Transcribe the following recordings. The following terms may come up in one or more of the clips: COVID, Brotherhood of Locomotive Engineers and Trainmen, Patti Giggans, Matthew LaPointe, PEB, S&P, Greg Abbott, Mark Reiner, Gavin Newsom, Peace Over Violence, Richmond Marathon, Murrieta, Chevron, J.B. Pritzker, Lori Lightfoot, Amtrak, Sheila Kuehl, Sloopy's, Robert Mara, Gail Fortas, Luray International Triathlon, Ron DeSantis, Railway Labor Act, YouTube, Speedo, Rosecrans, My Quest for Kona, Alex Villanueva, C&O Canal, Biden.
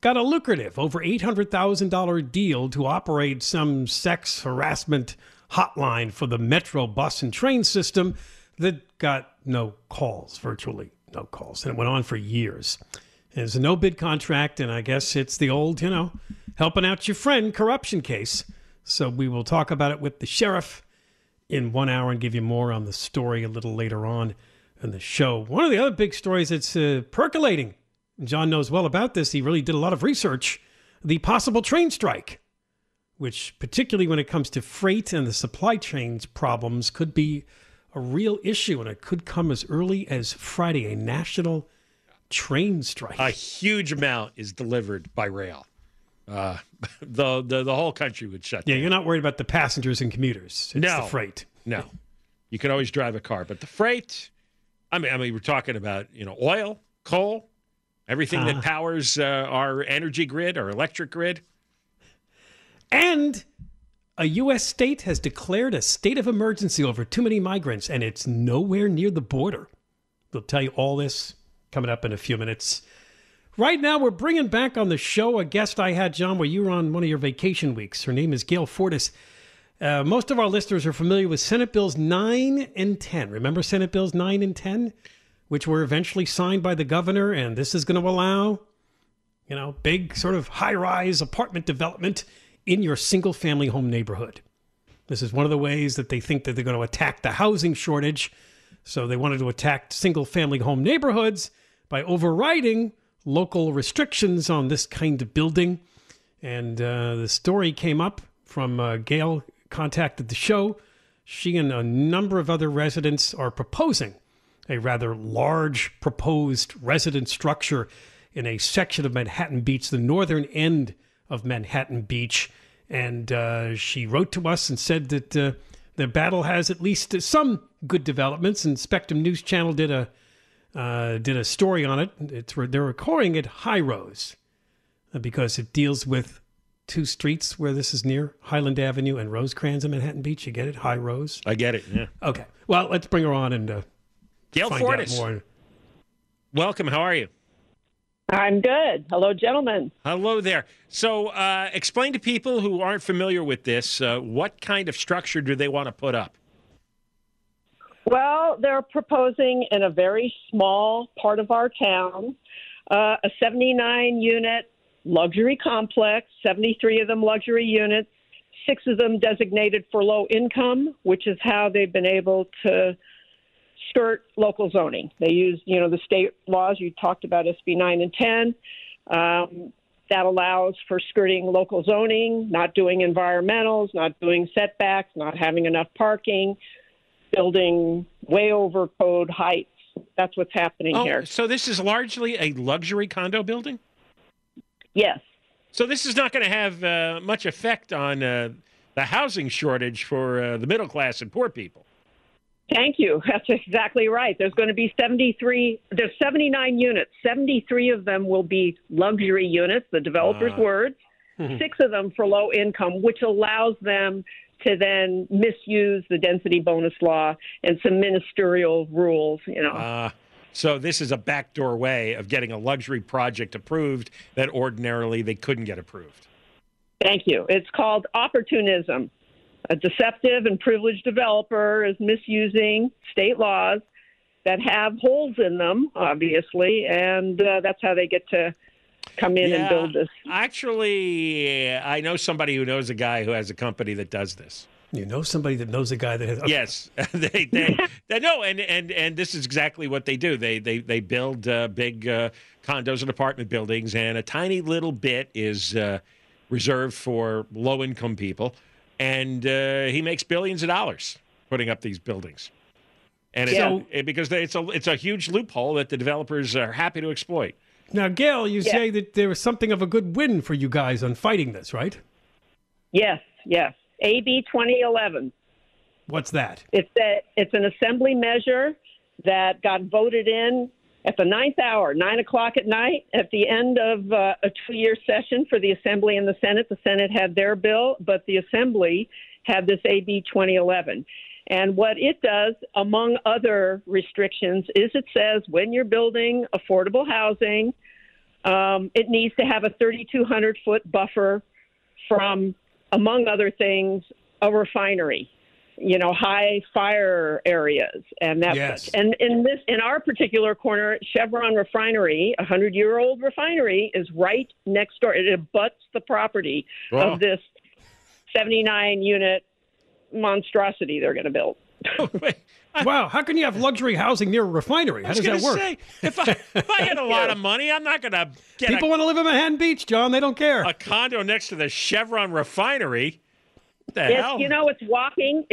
got a lucrative, over $800,000 deal to operate some sex harassment hotline for the metro bus and train system that got no calls, virtually no calls. And it went on for years. And it's a no-bid contract, and I guess it's the old, you know, helping out your friend corruption case. So we will talk about it with the sheriff in 1 hour and give you more on the story a little later on in the show. One of the other big stories that's percolating, John knows well about this, he really did a lot of research, the possible train strike, which particularly when it comes to freight and the supply chains problems could be a real issue, and it could come as early as Friday, a national train strike. A huge amount is delivered by rail. The whole country would shut down. Yeah, you're not worried about the passengers and commuters. It's the freight. No, you can always drive a car, but the freight, I mean, we're talking about, you know, oil, coal, everything that powers our energy grid, our electric grid. And a U.S. state has declared a state of emergency over too many migrants, and it's nowhere near the border. We'll tell you all this coming up in a few minutes. Right now, we're bringing back on the show a guest I had, John, where you were on one of your vacation weeks. Her name is Gail Fortas. Most of our listeners are familiar with Senate Bills 9 and 10. Remember Senate Bills 9 and 10? Which were eventually signed by the governor, and this is going to allow, you know, big sort of high-rise apartment development in your single-family home neighborhood. This is one of the ways that they think that they're going to attack the housing shortage. So they wanted to attack single-family home neighborhoods by overriding local restrictions on this kind of building. And the story came up from Gail contacted the show. She and a number of other residents are proposing a rather large proposed resident structure in a section of Manhattan Beach, the northern end of Manhattan Beach. And she wrote to us and said that the battle has at least some good developments. And Spectrum News Channel did a story on it. They're calling it High Rose because it deals with two streets where this is near, Highland Avenue and Rosecrans in Manhattan Beach. You get it? High Rose? I get it, yeah. Okay. Well, let's bring her on and Gail Fortas, welcome. How are you? I'm good. Hello, gentlemen. Hello there. So explain to people who aren't familiar with this, what kind of structure do they want to put up? Well, they're proposing in a very small part of our town, a 79-unit luxury complex, 73 of them luxury units, 6 of them designated for low income, which is how they've been able to skirt local zoning. They use, you know, the state laws. You talked about SB 9 and 10. That allows for skirting local zoning, not doing environmentals, not doing setbacks, not having enough parking, building way over code heights. That's what's happening here. So this is largely a luxury condo building? Yes. So this is not going to have much effect on the housing shortage for the middle class and poor people. Thank you. That's exactly right. There's going to be 79 units. 73 of them will be luxury units, the developer's words, 6 of them for low income, which allows them to then misuse the density bonus law and some ministerial rules, you know. So this is a backdoor way of getting a luxury project approved that ordinarily they couldn't get approved. Thank you. It's called opportunism. A deceptive and privileged developer is misusing state laws that have holes in them, obviously, and that's how they get to come in and build this. Actually, I know somebody who knows a guy who has a company that does this. You know somebody that knows a guy that has... Okay. Yes. They know, and this is exactly what they do. They build big condos and apartment buildings, and a tiny little bit is reserved for low-income people. And he makes billions of dollars putting up these buildings, and it's a huge loophole that the developers are happy to exploit. Now, Gail, you say that there was something of a good win for you guys on fighting this, right? Yes, yes. AB 2011. What's that? It's an assembly measure that got voted in at the 9th hour, 9:00 at night, at the end of a 2-year session for the Assembly and the Senate. The Senate had their bill, but the Assembly had this AB 2011. And what it does, among other restrictions, is it says when you're building affordable housing, it needs to have a 3,200-foot buffer from, among other things, a refinery. You know, high fire areas and that. Yes. And in our particular corner, Chevron refinery, a 100-year-old refinery, is right next door. It abuts the property of this 79-unit monstrosity they're going to build. Wow! How can you have luxury housing near a refinery? How does that work? If I had a lot of money, I'm not going to get. People want to live in Manhattan Beach, John. They don't care. A condo next to the Chevron refinery. You know, it's walking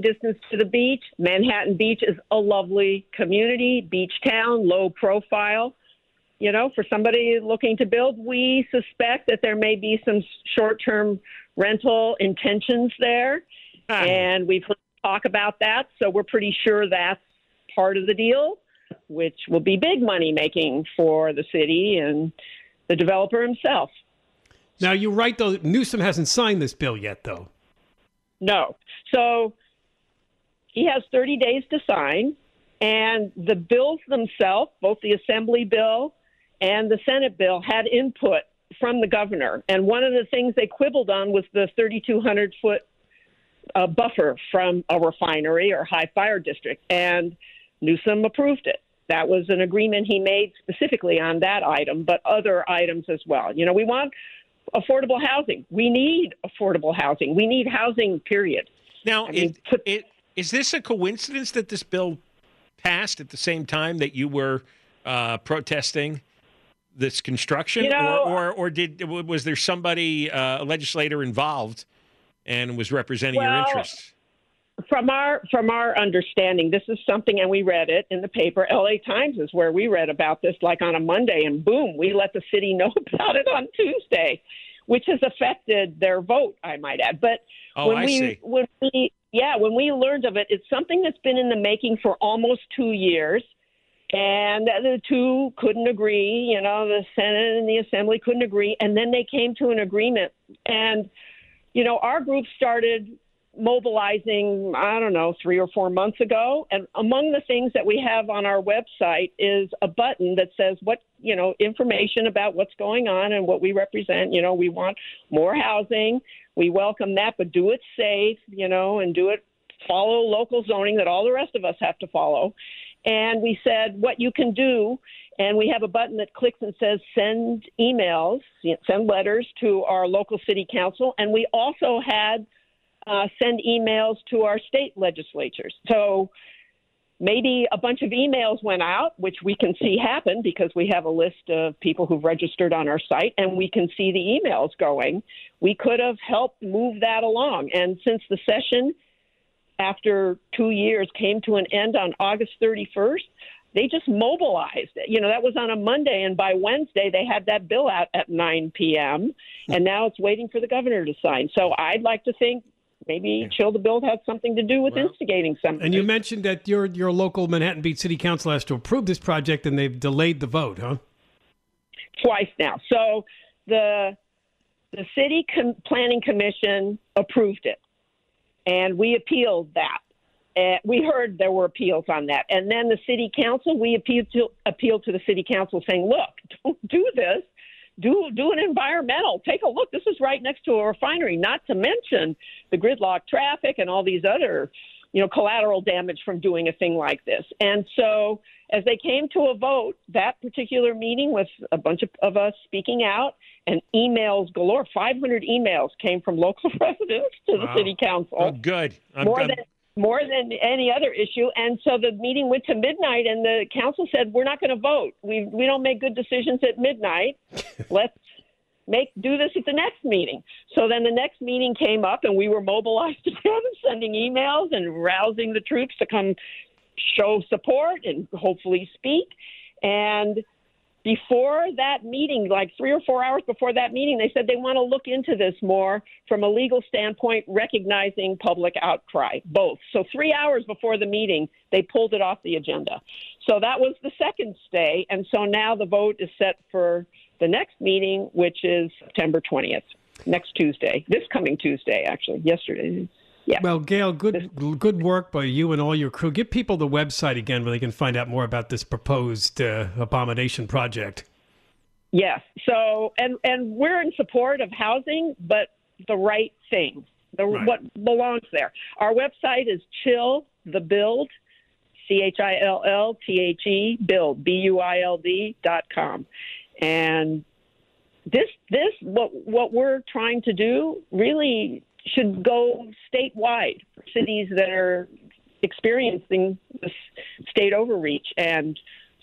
distance to the beach. Manhattan Beach is a lovely community, beach town, low profile. You know, for somebody looking to build, we suspect that there may be some short-term rental intentions there, and we've heard talk about that, so we're pretty sure that's part of the deal, which will be big money-making for the city and the developer himself. Now, you're right, though, Newsom hasn't signed this bill yet, though. No. So he has 30 days to sign, and the bills themselves, both the Assembly bill and the Senate bill, had input from the governor. And one of the things they quibbled on was the 3,200-foot buffer from a refinery or high fire district, and Newsom approved it. That was an agreement he made specifically on that item, but other items as well. You know, we want affordable housing. We need affordable housing. We need housing, period. Now, is this a coincidence that this bill passed at the same time that you were protesting this construction? You know, was there somebody, a legislator, involved and was representing your interests? From our understanding, this is something, and we read it in the paper. LA Times is where we read about this, like on a Monday, and boom, we let the city know about it on Tuesday, which has affected their vote, I might add. But when we learned of it, it's something that's been in the making for almost 2 years, and the two couldn't agree. You know, the Senate and the Assembly couldn't agree, and then they came to an agreement. And you know, our group started mobilizing, I don't know, 3 or 4 months ago. And among the things that we have on our website is a button that says what, you know, information about what's going on and what we represent. You know, we want more housing. We welcome that, but do it safe, you know, and do it, follow local zoning that all the rest of us have to follow. And we said what you can do. And we have a button that clicks and says send emails, send letters to our local city council. And we also had send emails to our state legislatures. So maybe a bunch of emails went out, which we can see happen because we have a list of people who've registered on our site and we can see the emails going. We could have helped move that along. And since the session after 2 years came to an end on August 31st, they just mobilized. You know, that was on a Monday, and by Wednesday they had that bill out at 9 p.m., and now it's waiting for the governor to sign. So I'd like to think maybe Chill the Build has something to do with instigating something. And you mentioned that your local Manhattan Beach City Council has to approve this project, and they've delayed the vote, huh? Twice now. So the City Planning Commission approved it, and we appealed that. We heard there were appeals on that. And then the city council, we appealed to the city council saying, look, don't do this. Do an environmental. Take a look. This is right next to a refinery, not to mention the gridlock traffic and all these other, you know, collateral damage from doing a thing like this. And so as they came to a vote, that particular meeting with a bunch of us speaking out and emails galore, 500 emails came from local residents to the city council. Oh, good. More than any other issue. And so the meeting went to midnight, and the council said, we're not going to vote. We don't make good decisions at midnight. Let's do this at the next meeting. So then the next meeting came up, and we were mobilized again, sending emails and rousing the troops to come show support and hopefully speak. And before that meeting, like 3 or 4 hours before that meeting, they said they want to look into this more from a legal standpoint, recognizing public outcry, both. So 3 hours before the meeting, they pulled it off the agenda. So that was the second stay. And so now the vote is set for the next meeting, which is September 20th, next Tuesday, this coming Tuesday, actually, yesterday. Yeah. Well, Gail, good work by you and all your crew. Give people the website again where they can find out more about this proposed abomination project. Yes. So, and we're in support of housing, but the right thing, what belongs there. Our website is Chill the Build, Chillthe Build, build.com, and this what we're trying to do really should go statewide for cities that are experiencing this state overreach and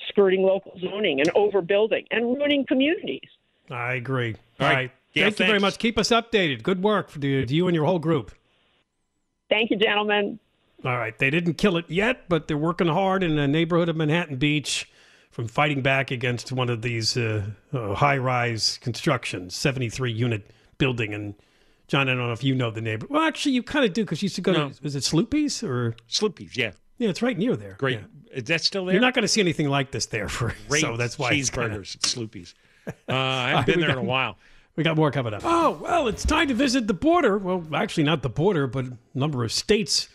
skirting local zoning and overbuilding and ruining communities. I agree. All right. Yeah, thank you very much. Keep us updated. Good work to you and your whole group. Thank you, gentlemen. All right. They didn't kill it yet, but they're working hard in the neighborhood of Manhattan Beach from fighting back against one of these high-rise constructions, 73-unit building. And John, I don't know if you know the neighborhood. Well, actually, you kind of do because you used to go to, is it Sloopy's? Sloopy's, yeah. Yeah, it's right near there. Great. Yeah. Is that still there? You're not going to see anything like this there. So that's why cheeseburgers at Sloopy's. I haven't been there in a while. We got more coming up. Oh, well, it's time to visit the border. Well, actually, not the border, but a number of states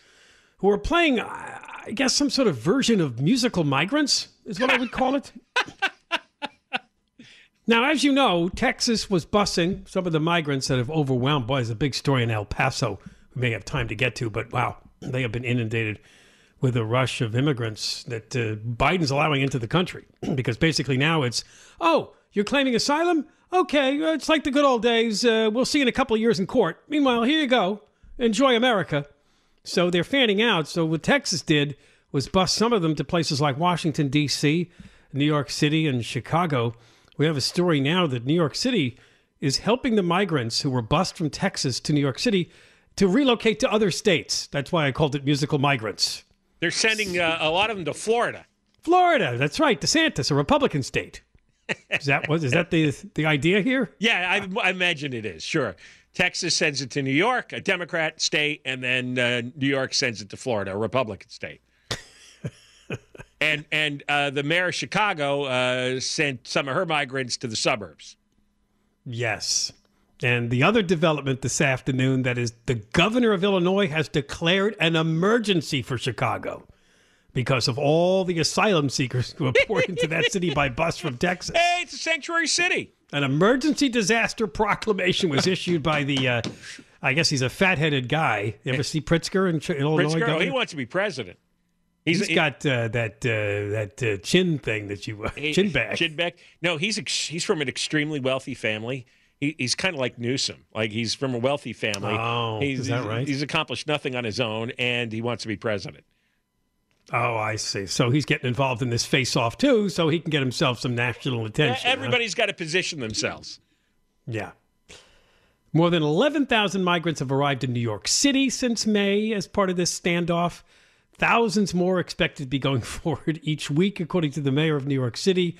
who are playing, I guess, some sort of version of musical migrants is what I would call it. Now, as you know, Texas was busing some of the migrants that have overwhelmed. Boy, it's a big story in El Paso we may have time to get to, but wow, they have been inundated with a rush of immigrants that Biden's allowing into the country because basically now it's, oh, you're claiming asylum? Okay, it's like the good old days. We'll see you in a couple of years in court. Meanwhile, here you go. Enjoy America. So they're fanning out. So what Texas did was bus some of them to places like Washington, D.C., New York City, and Chicago. We have a story now that New York City is helping the migrants who were bused from Texas to New York City to relocate to other states. That's why I called it musical migrants. They're sending a lot of them to Florida. Florida, that's right. DeSantis, a Republican state. Is that the idea here? Yeah, I imagine it is, sure. Texas sends it to New York, a Democrat state, and then New York sends it to Florida, a Republican state. And the mayor of Chicago sent some of her migrants to the suburbs. Yes. And the other development this afternoon, that is, the governor of Illinois has declared an emergency for Chicago because of all the asylum seekers who are poured into that city by bus from Texas. Hey, it's a sanctuary city. An emergency disaster proclamation was issued by the, I guess he's a fat-headed guy. You ever see Pritzker in Illinois? Pritzker, he wants to be president. He's got that chin thing that you chin back. Chin back. No, he's from an extremely wealthy family. He's kind of like Newsom. Like, he's from a wealthy family. Oh, is that right? He's accomplished nothing on his own, and he wants to be president. Oh, I see. So he's getting involved in this face-off, too, so he can get himself some national attention. Everybody's got to position themselves. Yeah. More than 11,000 migrants have arrived in New York City since May as part of this standoff. Thousands more expected to be going forward each week, according to the mayor of New York City.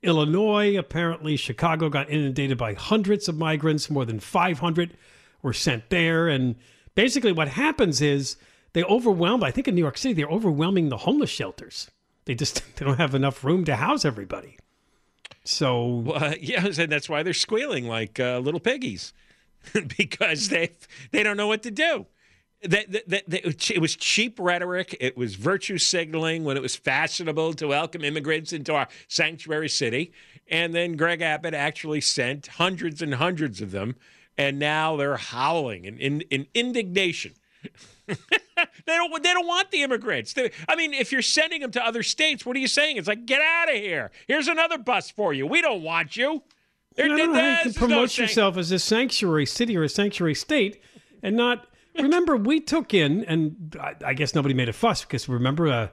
Illinois, apparently Chicago got inundated by hundreds of migrants. More than 500 were sent there. And basically what happens is they overwhelm, I think in New York City, they're overwhelming the homeless shelters. They don't have enough room to house everybody. So. Well, yeah, and that's why they're squealing like little piggies because they don't know what to do. It was cheap rhetoric. It was virtue signaling when it was fashionable to welcome immigrants into our sanctuary city. And then Greg Abbott actually sent hundreds and hundreds of them. And now they're howling in indignation. They don't want the immigrants. I mean, if you're sending them to other states, what are you saying? It's like, get out of here. Here's another bus for you. We don't want you. No, you can promote yourself as a sanctuary city or a sanctuary state and not... Remember, we took in, and I guess nobody made a fuss because remember,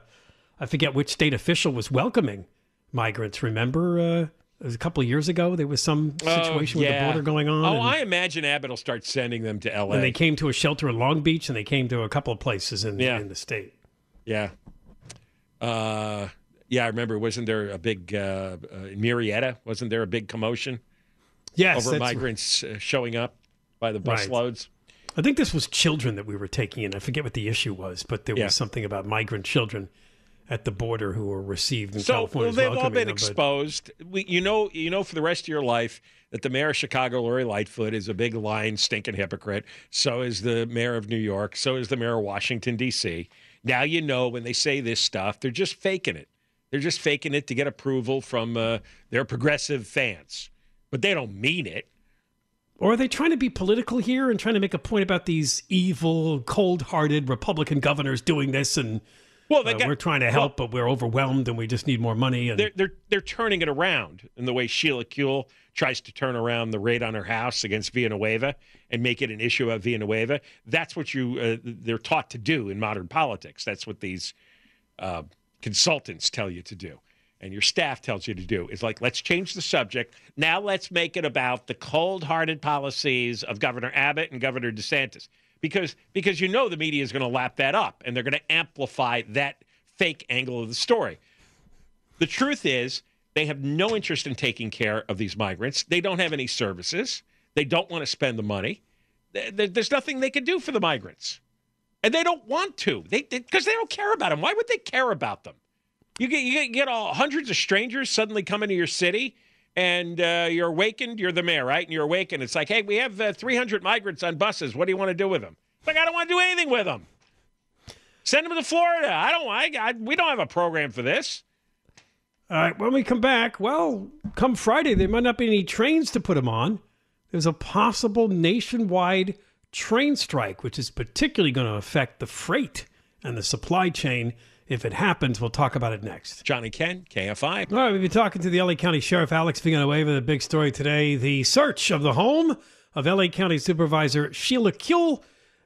I forget which state official was welcoming migrants. Remember, it was a couple of years ago, there was some situation with the border going on. I imagine Abbott will start sending them to L.A. And they came to a shelter in Long Beach, and they came to a couple of places in the state. Yeah. I remember, wasn't there a big, in Murrieta, wasn't there a big commotion? Yes. Over migrants showing up by the busloads? Right. I think this was children that we were taking in. I forget what the issue was, but there was something about migrant children at the border who were received in California. So they've all been exposed. You know, for the rest of your life that the mayor of Chicago, Lori Lightfoot, is a big lying, stinking hypocrite. So is the mayor of New York. So is the mayor of Washington, D.C. Now you know when they say this stuff, they're just faking it. They're just faking it to get approval from their progressive fans. But they don't mean it. Or are they trying to be political here and trying to make a point about these evil, cold-hearted Republican governors doing this? And we're trying to help, but we're overwhelmed and we just need more money. And they're turning it around in the way Sheila Kuehl tries to turn around the raid on her house against Villanueva and make it an issue of Villanueva. That's what they're taught to do in modern politics. That's what these consultants tell you to do. And your staff tells you to do, is like, let's change the subject. Now let's make it about the cold-hearted policies of Governor Abbott and Governor DeSantis. Because you know the media is going to lap that up, and they're going to amplify that fake angle of the story. The truth is, they have no interest in taking care of these migrants. They don't have any services. They don't want to spend the money. There's nothing they can do for the migrants. And they don't want to, because they don't care about them. Why would they care about them? You get all hundreds of strangers suddenly come into your city, and you're awakened. You're the mayor, right? And you're awakened. It's like, hey, we have 300 migrants on buses. What do you want to do with them? It's like, I don't want to do anything with them. Send them to Florida. We don't have a program for this. All right. When we come back, come Friday, there might not be any trains to put them on. There's a possible nationwide train strike, which is particularly going to affect the freight and the supply chain. If it happens, we'll talk about it next. Johnny Ken, KFI. All right, we've been talking to the L.A. County Sheriff Alex Villanueva. The big story today, the search of the home of L.A. County Supervisor Sheila Kuehl.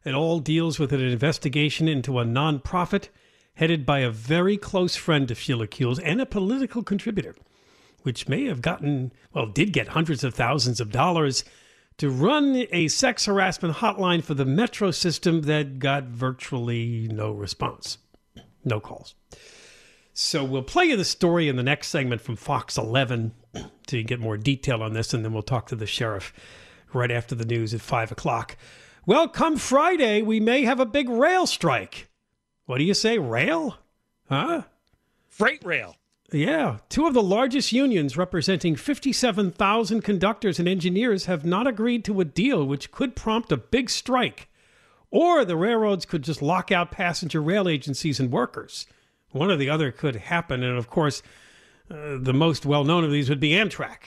It all deals with an investigation into a nonprofit headed by a very close friend of Sheila Kuehl's and a political contributor, which may have did get hundreds of thousands of dollars to run a sex harassment hotline for the metro system that got virtually no response. No calls. So we'll play you the story in the next segment from Fox 11 to get more detail on this, and then we'll talk to the sheriff right after the news at 5 o'clock. Well, come Friday, we may have a big rail strike. What do you say, rail? Huh? Freight rail. Yeah. Two of the largest unions representing 57,000 conductors and engineers have not agreed to a deal, which could prompt a big strike. Or the railroads could just lock out passenger rail agencies and workers. One or the other could happen. And of course, the most well-known of these would be Amtrak.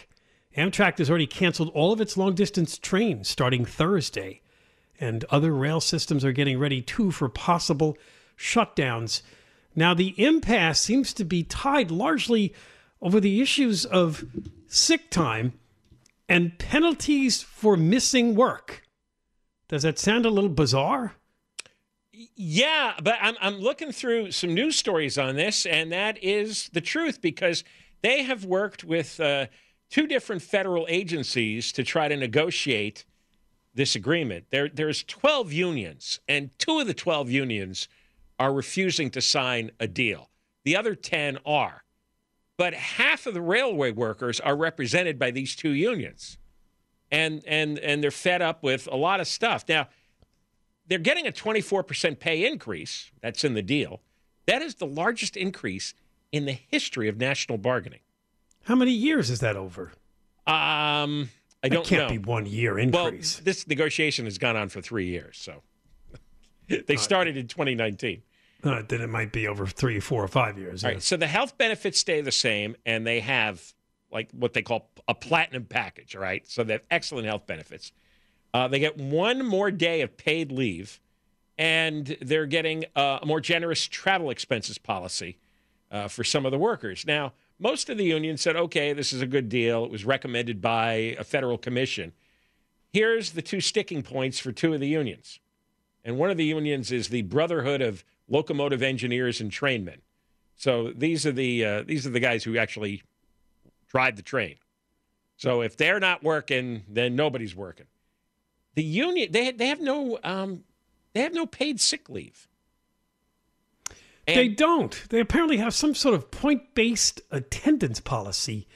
Amtrak has already canceled all of its long-distance trains starting Thursday. And other rail systems are getting ready, too, for possible shutdowns. Now, the impasse seems to be tied largely over the issues of sick time and penalties for missing work. Does that sound a little bizarre? Yeah, but I'm looking through some news stories on this, and that is the truth, because they have worked with two different federal agencies to try to negotiate this agreement. There's 12 unions, and two of the 12 unions are refusing to sign a deal. The other 10 are. But half of the railway workers are represented by these two unions. And they're fed up with a lot of stuff. Now, they're getting a 24% pay increase. That's in the deal. That is the largest increase in the history of national bargaining. How many years is that over? I don't know. It can't be 1 year increase. Well, this negotiation has gone on for 3 years, so they started in 2019. Then it might be over 3, 4, or 5 years. All right, so the health benefits stay the same, and they have like what they call a platinum package, all right? So they have excellent health benefits. They get one more day of paid leave, and they're getting a more generous travel expenses policy for some of the workers. Now, most of the unions said, okay, this is a good deal. It was recommended by a federal commission. Here's the two sticking points for two of the unions. And one of the unions is the Brotherhood of Locomotive Engineers and Trainmen. So these are the guys who actually drive the train. So if they're not working, then nobody's working. The union, they have no paid sick leave. And they don't. They apparently have some sort of point-based attendance policy,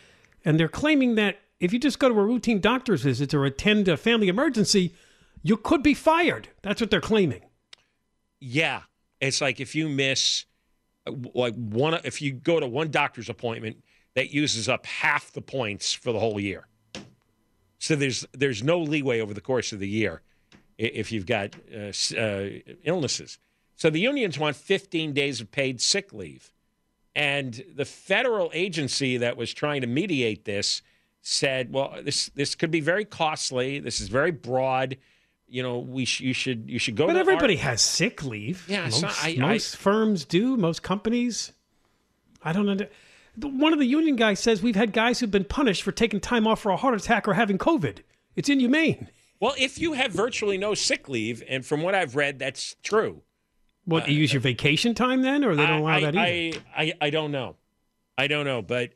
and they're claiming that if you just go to a routine doctor's visit or attend a family emergency, you could be fired. That's what they're claiming. Yeah. It's like if you miss, like one, if you go to one doctor's appointment, that uses up half the points for the whole year. So there's no leeway over the course of the year if you've got illnesses. So the unions want 15 days of paid sick leave. And the federal agency that was trying to mediate this said, well, this could be very costly. This is very broad. You know, you should go. But everybody has sick leave. Yeah, most firms do. Most companies. I don't know. One of the union guys says we've had guys who've been punished for taking time off for a heart attack or having COVID. It's inhumane. Well, if you have virtually no sick leave, and from what I've read, that's true. What, you use your vacation time then, or they don't allow that either? I don't know. I don't know, but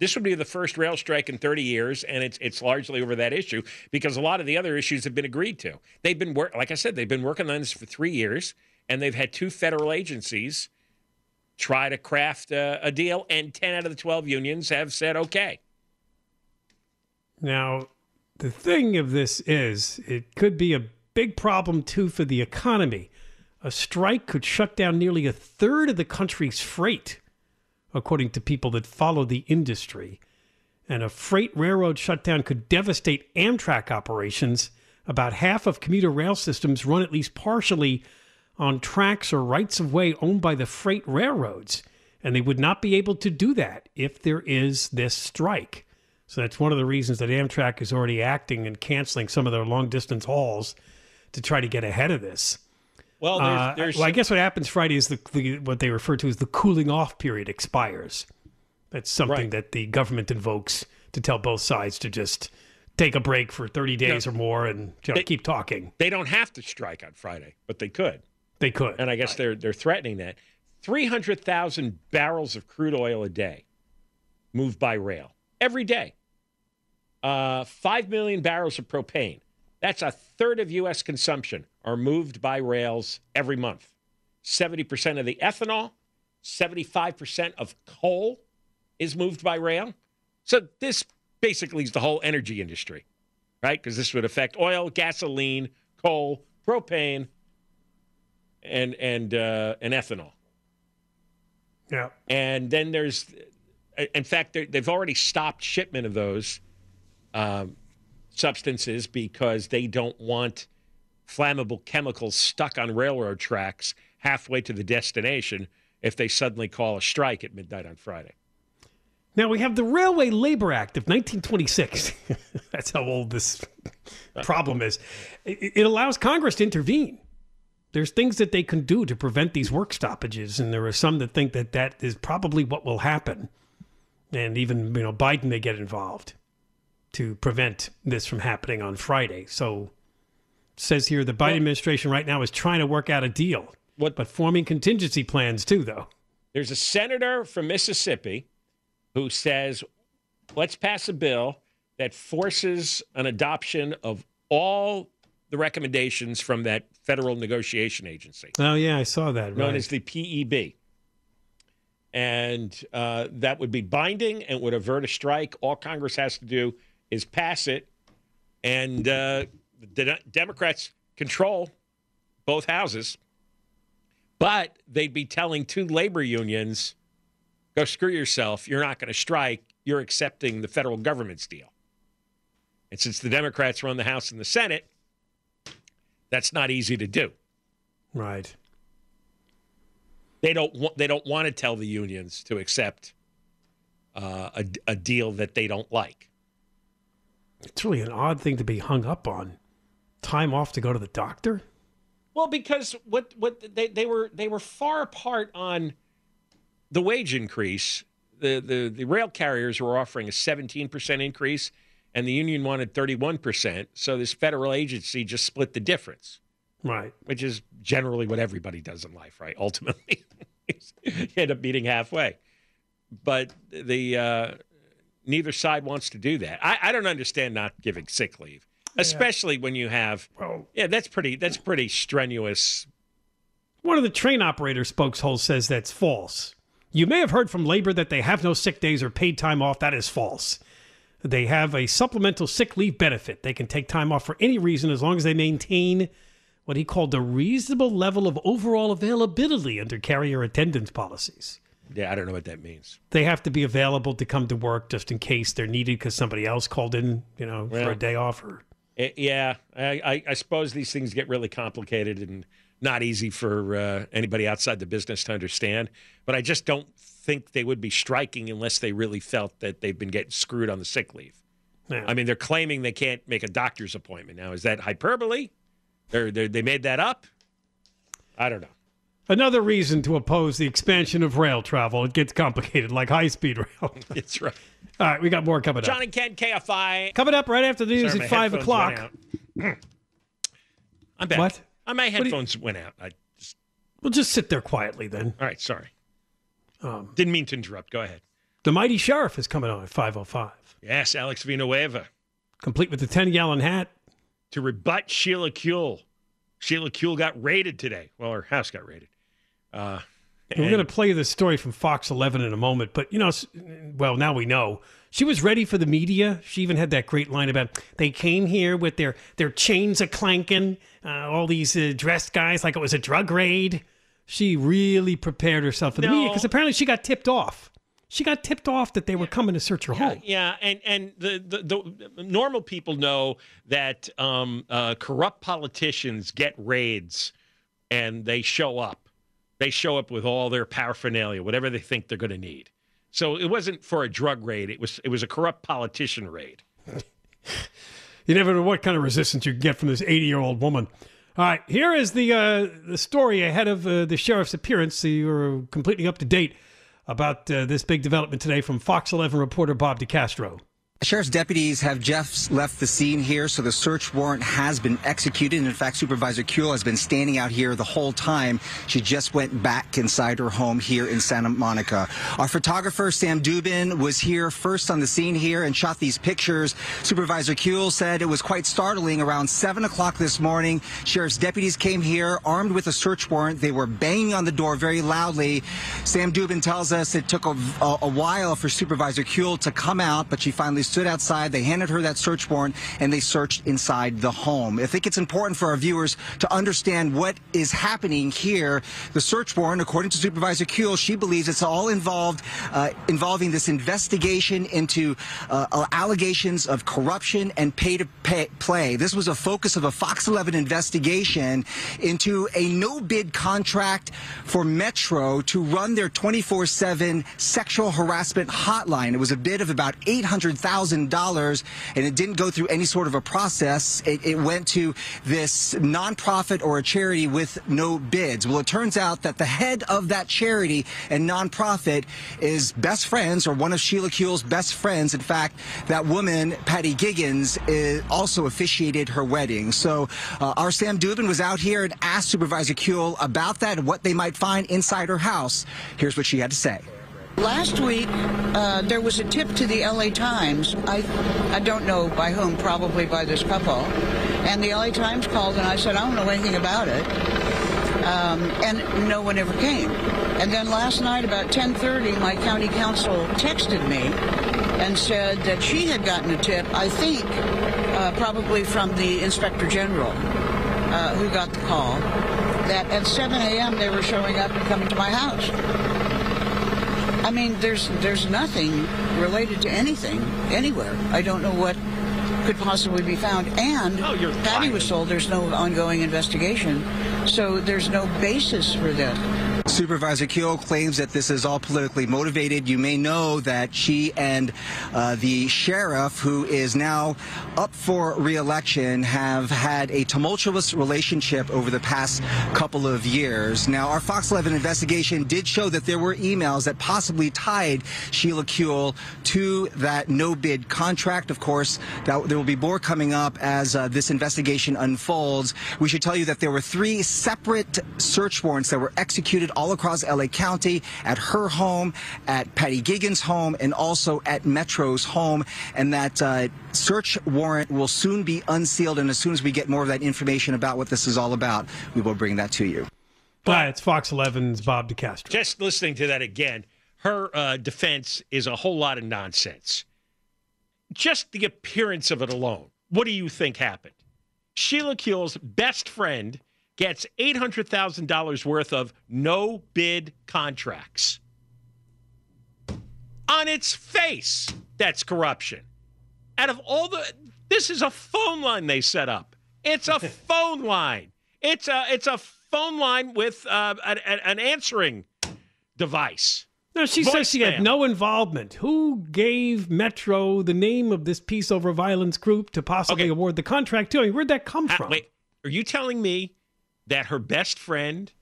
this would be the first rail strike in 30 years, and it's largely over that issue because a lot of the other issues have been agreed to. They've been like I said, they've been working on this for 3 years, and they've had two federal agencies try to craft a deal, and 10 out of the 12 unions have said okay. Now, the thing of this is it could be a big problem, too, for the economy. A strike could shut down nearly a third of the country's freight, according to people that follow the industry. And a freight railroad shutdown could devastate Amtrak operations. About half of commuter rail systems run at least partially on tracks or rights-of-way owned by the freight railroads. And they would not be able to do that if there is this strike. So that's one of the reasons that Amtrak is already acting and canceling some of their long-distance hauls to try to get ahead of this. Well, I guess what happens Friday is the what they refer to as the cooling-off period expires. That's something that the government invokes to tell both sides to just take a break for 30 days or more and keep talking. They don't have to strike on Friday, but they could. They could. And I guess they're threatening that. 300,000 barrels of crude oil a day moved by rail every day. 5 million barrels of propane. That's a third of U.S. consumption are moved by rails every month. 70% of the ethanol, 75% of coal is moved by rail. So this basically is the whole energy industry, right? Because this would affect oil, gasoline, coal, propane, and ethanol. Yeah. And then there's, in fact, they've already stopped shipment of those substances because they don't want flammable chemicals stuck on railroad tracks halfway to the destination if they suddenly call a strike at midnight on Friday. Now, we have the Railway Labor Act of 1926. That's how old this problem is. It allows Congress to intervene. There's things that they can do to prevent these work stoppages, and there are some that think that that is probably what will happen. And even, you know, Biden may get involved to prevent this from happening on Friday. So it says here the Biden administration right now is trying to work out a deal, but forming contingency plans too, though. There's a senator from Mississippi who says, let's pass a bill that forces an adoption of all the recommendations from that federal negotiation agency. Oh, yeah, I saw that. Right. Known as the PEB. And that would be binding and would avert a strike. All Congress has to do is pass it. And the Democrats control both houses. But they'd be telling two labor unions, go screw yourself. You're not going to strike. You're accepting the federal government's deal. And since the Democrats run the House and the Senate, that's not easy to do. Right. They don't want to tell the unions to accept a deal that they don't like. It's really an odd thing to be hung up on. Time off to go to the doctor? Well, because they were far apart on the wage increase. The rail carriers were offering a 17% increase, and the union wanted 31%. So this federal agency just split the difference. Right. Which is generally what everybody does in life, right? Ultimately, you end up meeting halfway. But the neither side wants to do that. I don't understand not giving sick leave, especially when you have, that's pretty strenuous. One of the train operator spokesholes says that's false. You may have heard from labor that they have no sick days or paid time off. That is false. They have a supplemental sick leave benefit. They can take time off for any reason as long as they maintain what he called a reasonable level of overall availability under carrier attendance policies. Yeah, I don't know what that means. They have to be available to come to work just in case they're needed because somebody else called in, for a day off. I suppose these things get really complicated and not easy for anybody outside the business to understand. But I just don't think they would be striking unless they really felt that they've been getting screwed on the sick leave. Yeah. I mean, they're claiming they can't make a doctor's appointment. Now, is that hyperbole? They made that up? I don't know. Another reason to oppose the expansion of rail travel. It gets complicated, like high-speed rail. That's right. All right, we got more coming up. John and Ken, KFI. Coming up right after the news at 5 o'clock. I'm back. What? My headphones went out. We'll just sit there quietly then. All right, sorry. Didn't mean to interrupt. Go ahead. The Mighty Sheriff is coming on at 5:05. Yes, Alex Villanueva. Complete with the 10-gallon hat. To rebut Sheila Kuehl. Sheila Kuehl got raided today. Well, her house got raided. We're going to play this story from Fox 11 in a moment. But, now we know. She was ready for the media. She even had that great line about they came here with their chains a-clanking, all these dressed guys like it was a drug raid. She really prepared herself for the media because apparently she got tipped off. She got tipped off that they were coming to search her home. Yeah, and the normal people know that corrupt politicians get raids and they show up. They show up with all their paraphernalia, whatever they think they're going to need. So it wasn't for a drug raid. It was a corrupt politician raid. You never know what kind of resistance you get from this 80-year-old woman. All right, here is the story ahead of the sheriff's appearance. So you're completely up to date about this big development today from Fox 11 reporter Bob DiCastro. Sheriff's deputies have just left the scene here, so the search warrant has been executed. And in fact, Supervisor Kuehl has been standing out here the whole time. She just went back inside her home here in Santa Monica. Our photographer, Sam Dubin, was here first on the scene here and shot these pictures. Supervisor Kuehl said it was quite startling. Around 7 o'clock this morning, Sheriff's deputies came here armed with a search warrant. They were banging on the door very loudly. Sam Dubin tells us it took a while for Supervisor Kuehl to come out, but she finally stood outside, they handed her that search warrant, and they searched inside the home. I think it's important for our viewers to understand what is happening here. The search warrant, according to Supervisor Kuehl, she believes it's all involved, involving this investigation into allegations of corruption and pay to play. This was a focus of a Fox 11 investigation into a no-bid contract for Metro to run their 24/7 sexual harassment hotline. It was a bid of about $800,000, and it didn't go through any sort of a process. It went to this nonprofit or a charity with no bids. Well, it turns out that the head of that charity and nonprofit is best friends, or one of Sheila Kuehl's best friends. In fact, that woman, Patti Giggans, also officiated her wedding. So our Sam Dubin was out here and asked Supervisor Kuehl about that and what they might find inside her house. Here's what she had to say. Last week, there was a tip to the LA Times. I don't know by whom, probably by this couple. And the LA Times called, and I said, I don't know anything about it. And no one ever came. And then last night, about 10:30, my county council texted me and said that she had gotten a tip, I think, probably from the Inspector General, who got the call, that at 7 a.m. they were showing up and coming to my house. I mean, there's nothing related to anything, anywhere. I don't know what could possibly be found. And Patty was told there's no ongoing investigation, so there's no basis for that. Supervisor Kuehl claims that this is all politically motivated. You may know that she and the sheriff, who is now up for re-election, have had a tumultuous relationship over the past couple of years. Now, our Fox 11 investigation did show that there were emails that possibly tied Sheila Kuehl to that no-bid contract. Of course, there will be more coming up as this investigation unfolds. We should tell you that there were 3 separate search warrants that were executed all across LA County, at her home, at Patti Giggans' home, and also at Metro's home, and that search warrant will soon be unsealed, and as soon as we get more of that information about what this is all about, we will bring that to you. But it's Fox 11's Bob DeCastro. Just listening to that again, her defense is a whole lot of nonsense. Just the appearance of it alone. What do you think happened? Sheila Kuehl's best friend gets $800,000 worth of no-bid contracts. On its face, that's corruption. Out of all the... This is a phone line they set up. It's a phone line. It's a phone line with an answering device. No, she says she had no involvement. Who gave Metro the name of this Peace Over Violence group to possibly award the contract to? I mean, where'd that come from? Wait, are you telling me that her best friend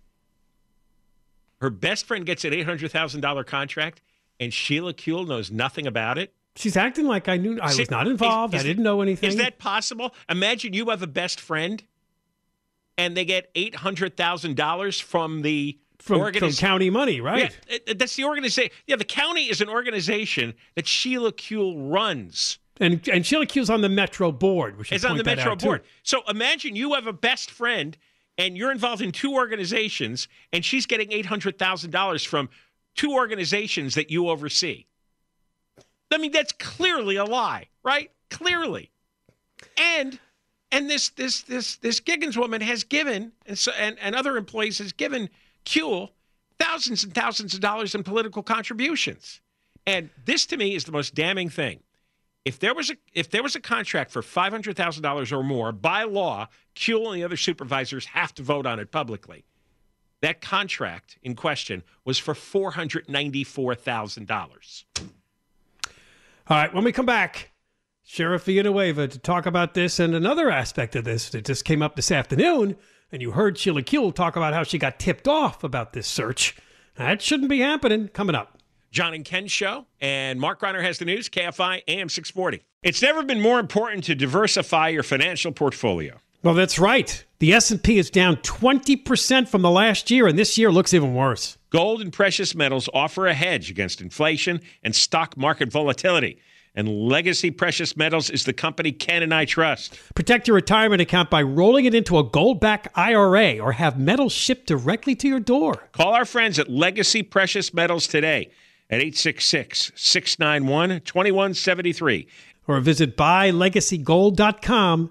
gets an $800,000 contract, and Sheila Kuehl knows nothing about it? She's acting like I was not involved. I didn't know anything. Is that possible? Imagine you have a best friend, and they get $800,000 from county money, right? Yeah, that's the organization. Yeah, the county is an organization that Sheila Kuehl runs. And Sheila Kuehl's on the Metro board. It's on the Metro board. So imagine you have a best friend, and you're involved in 2 organizations, and she's getting $800,000 from 2 organizations that you oversee. I mean, that's clearly a lie, right? Clearly. And this Giggans woman has given, and other employees has given Kuehl thousands and thousands of dollars in political contributions. And this, to me, is the most damning thing. If there was a contract for $500,000 or more, by law, Kuehl and the other supervisors have to vote on it publicly. That contract in question was for $494,000. All right, when we come back, Sheriff Villanueva to talk about this and another aspect of this that just came up this afternoon, and you heard Sheila Kuehl talk about how she got tipped off about this search. That shouldn't be happening. Coming up. John and Ken Show, and Mark Reiner has the news, KFI AM 640. It's never been more important to diversify your financial portfolio. Well, that's right. The S&P is down 20% from the last year, and this year looks even worse. Gold and precious metals offer a hedge against inflation and stock market volatility. And Legacy Precious Metals is the company Ken and I trust. Protect your retirement account by rolling it into a gold-backed IRA or have metals shipped directly to your door. Call our friends at Legacy Precious Metals today at 866-691-2173. or visit buylegacygold.com.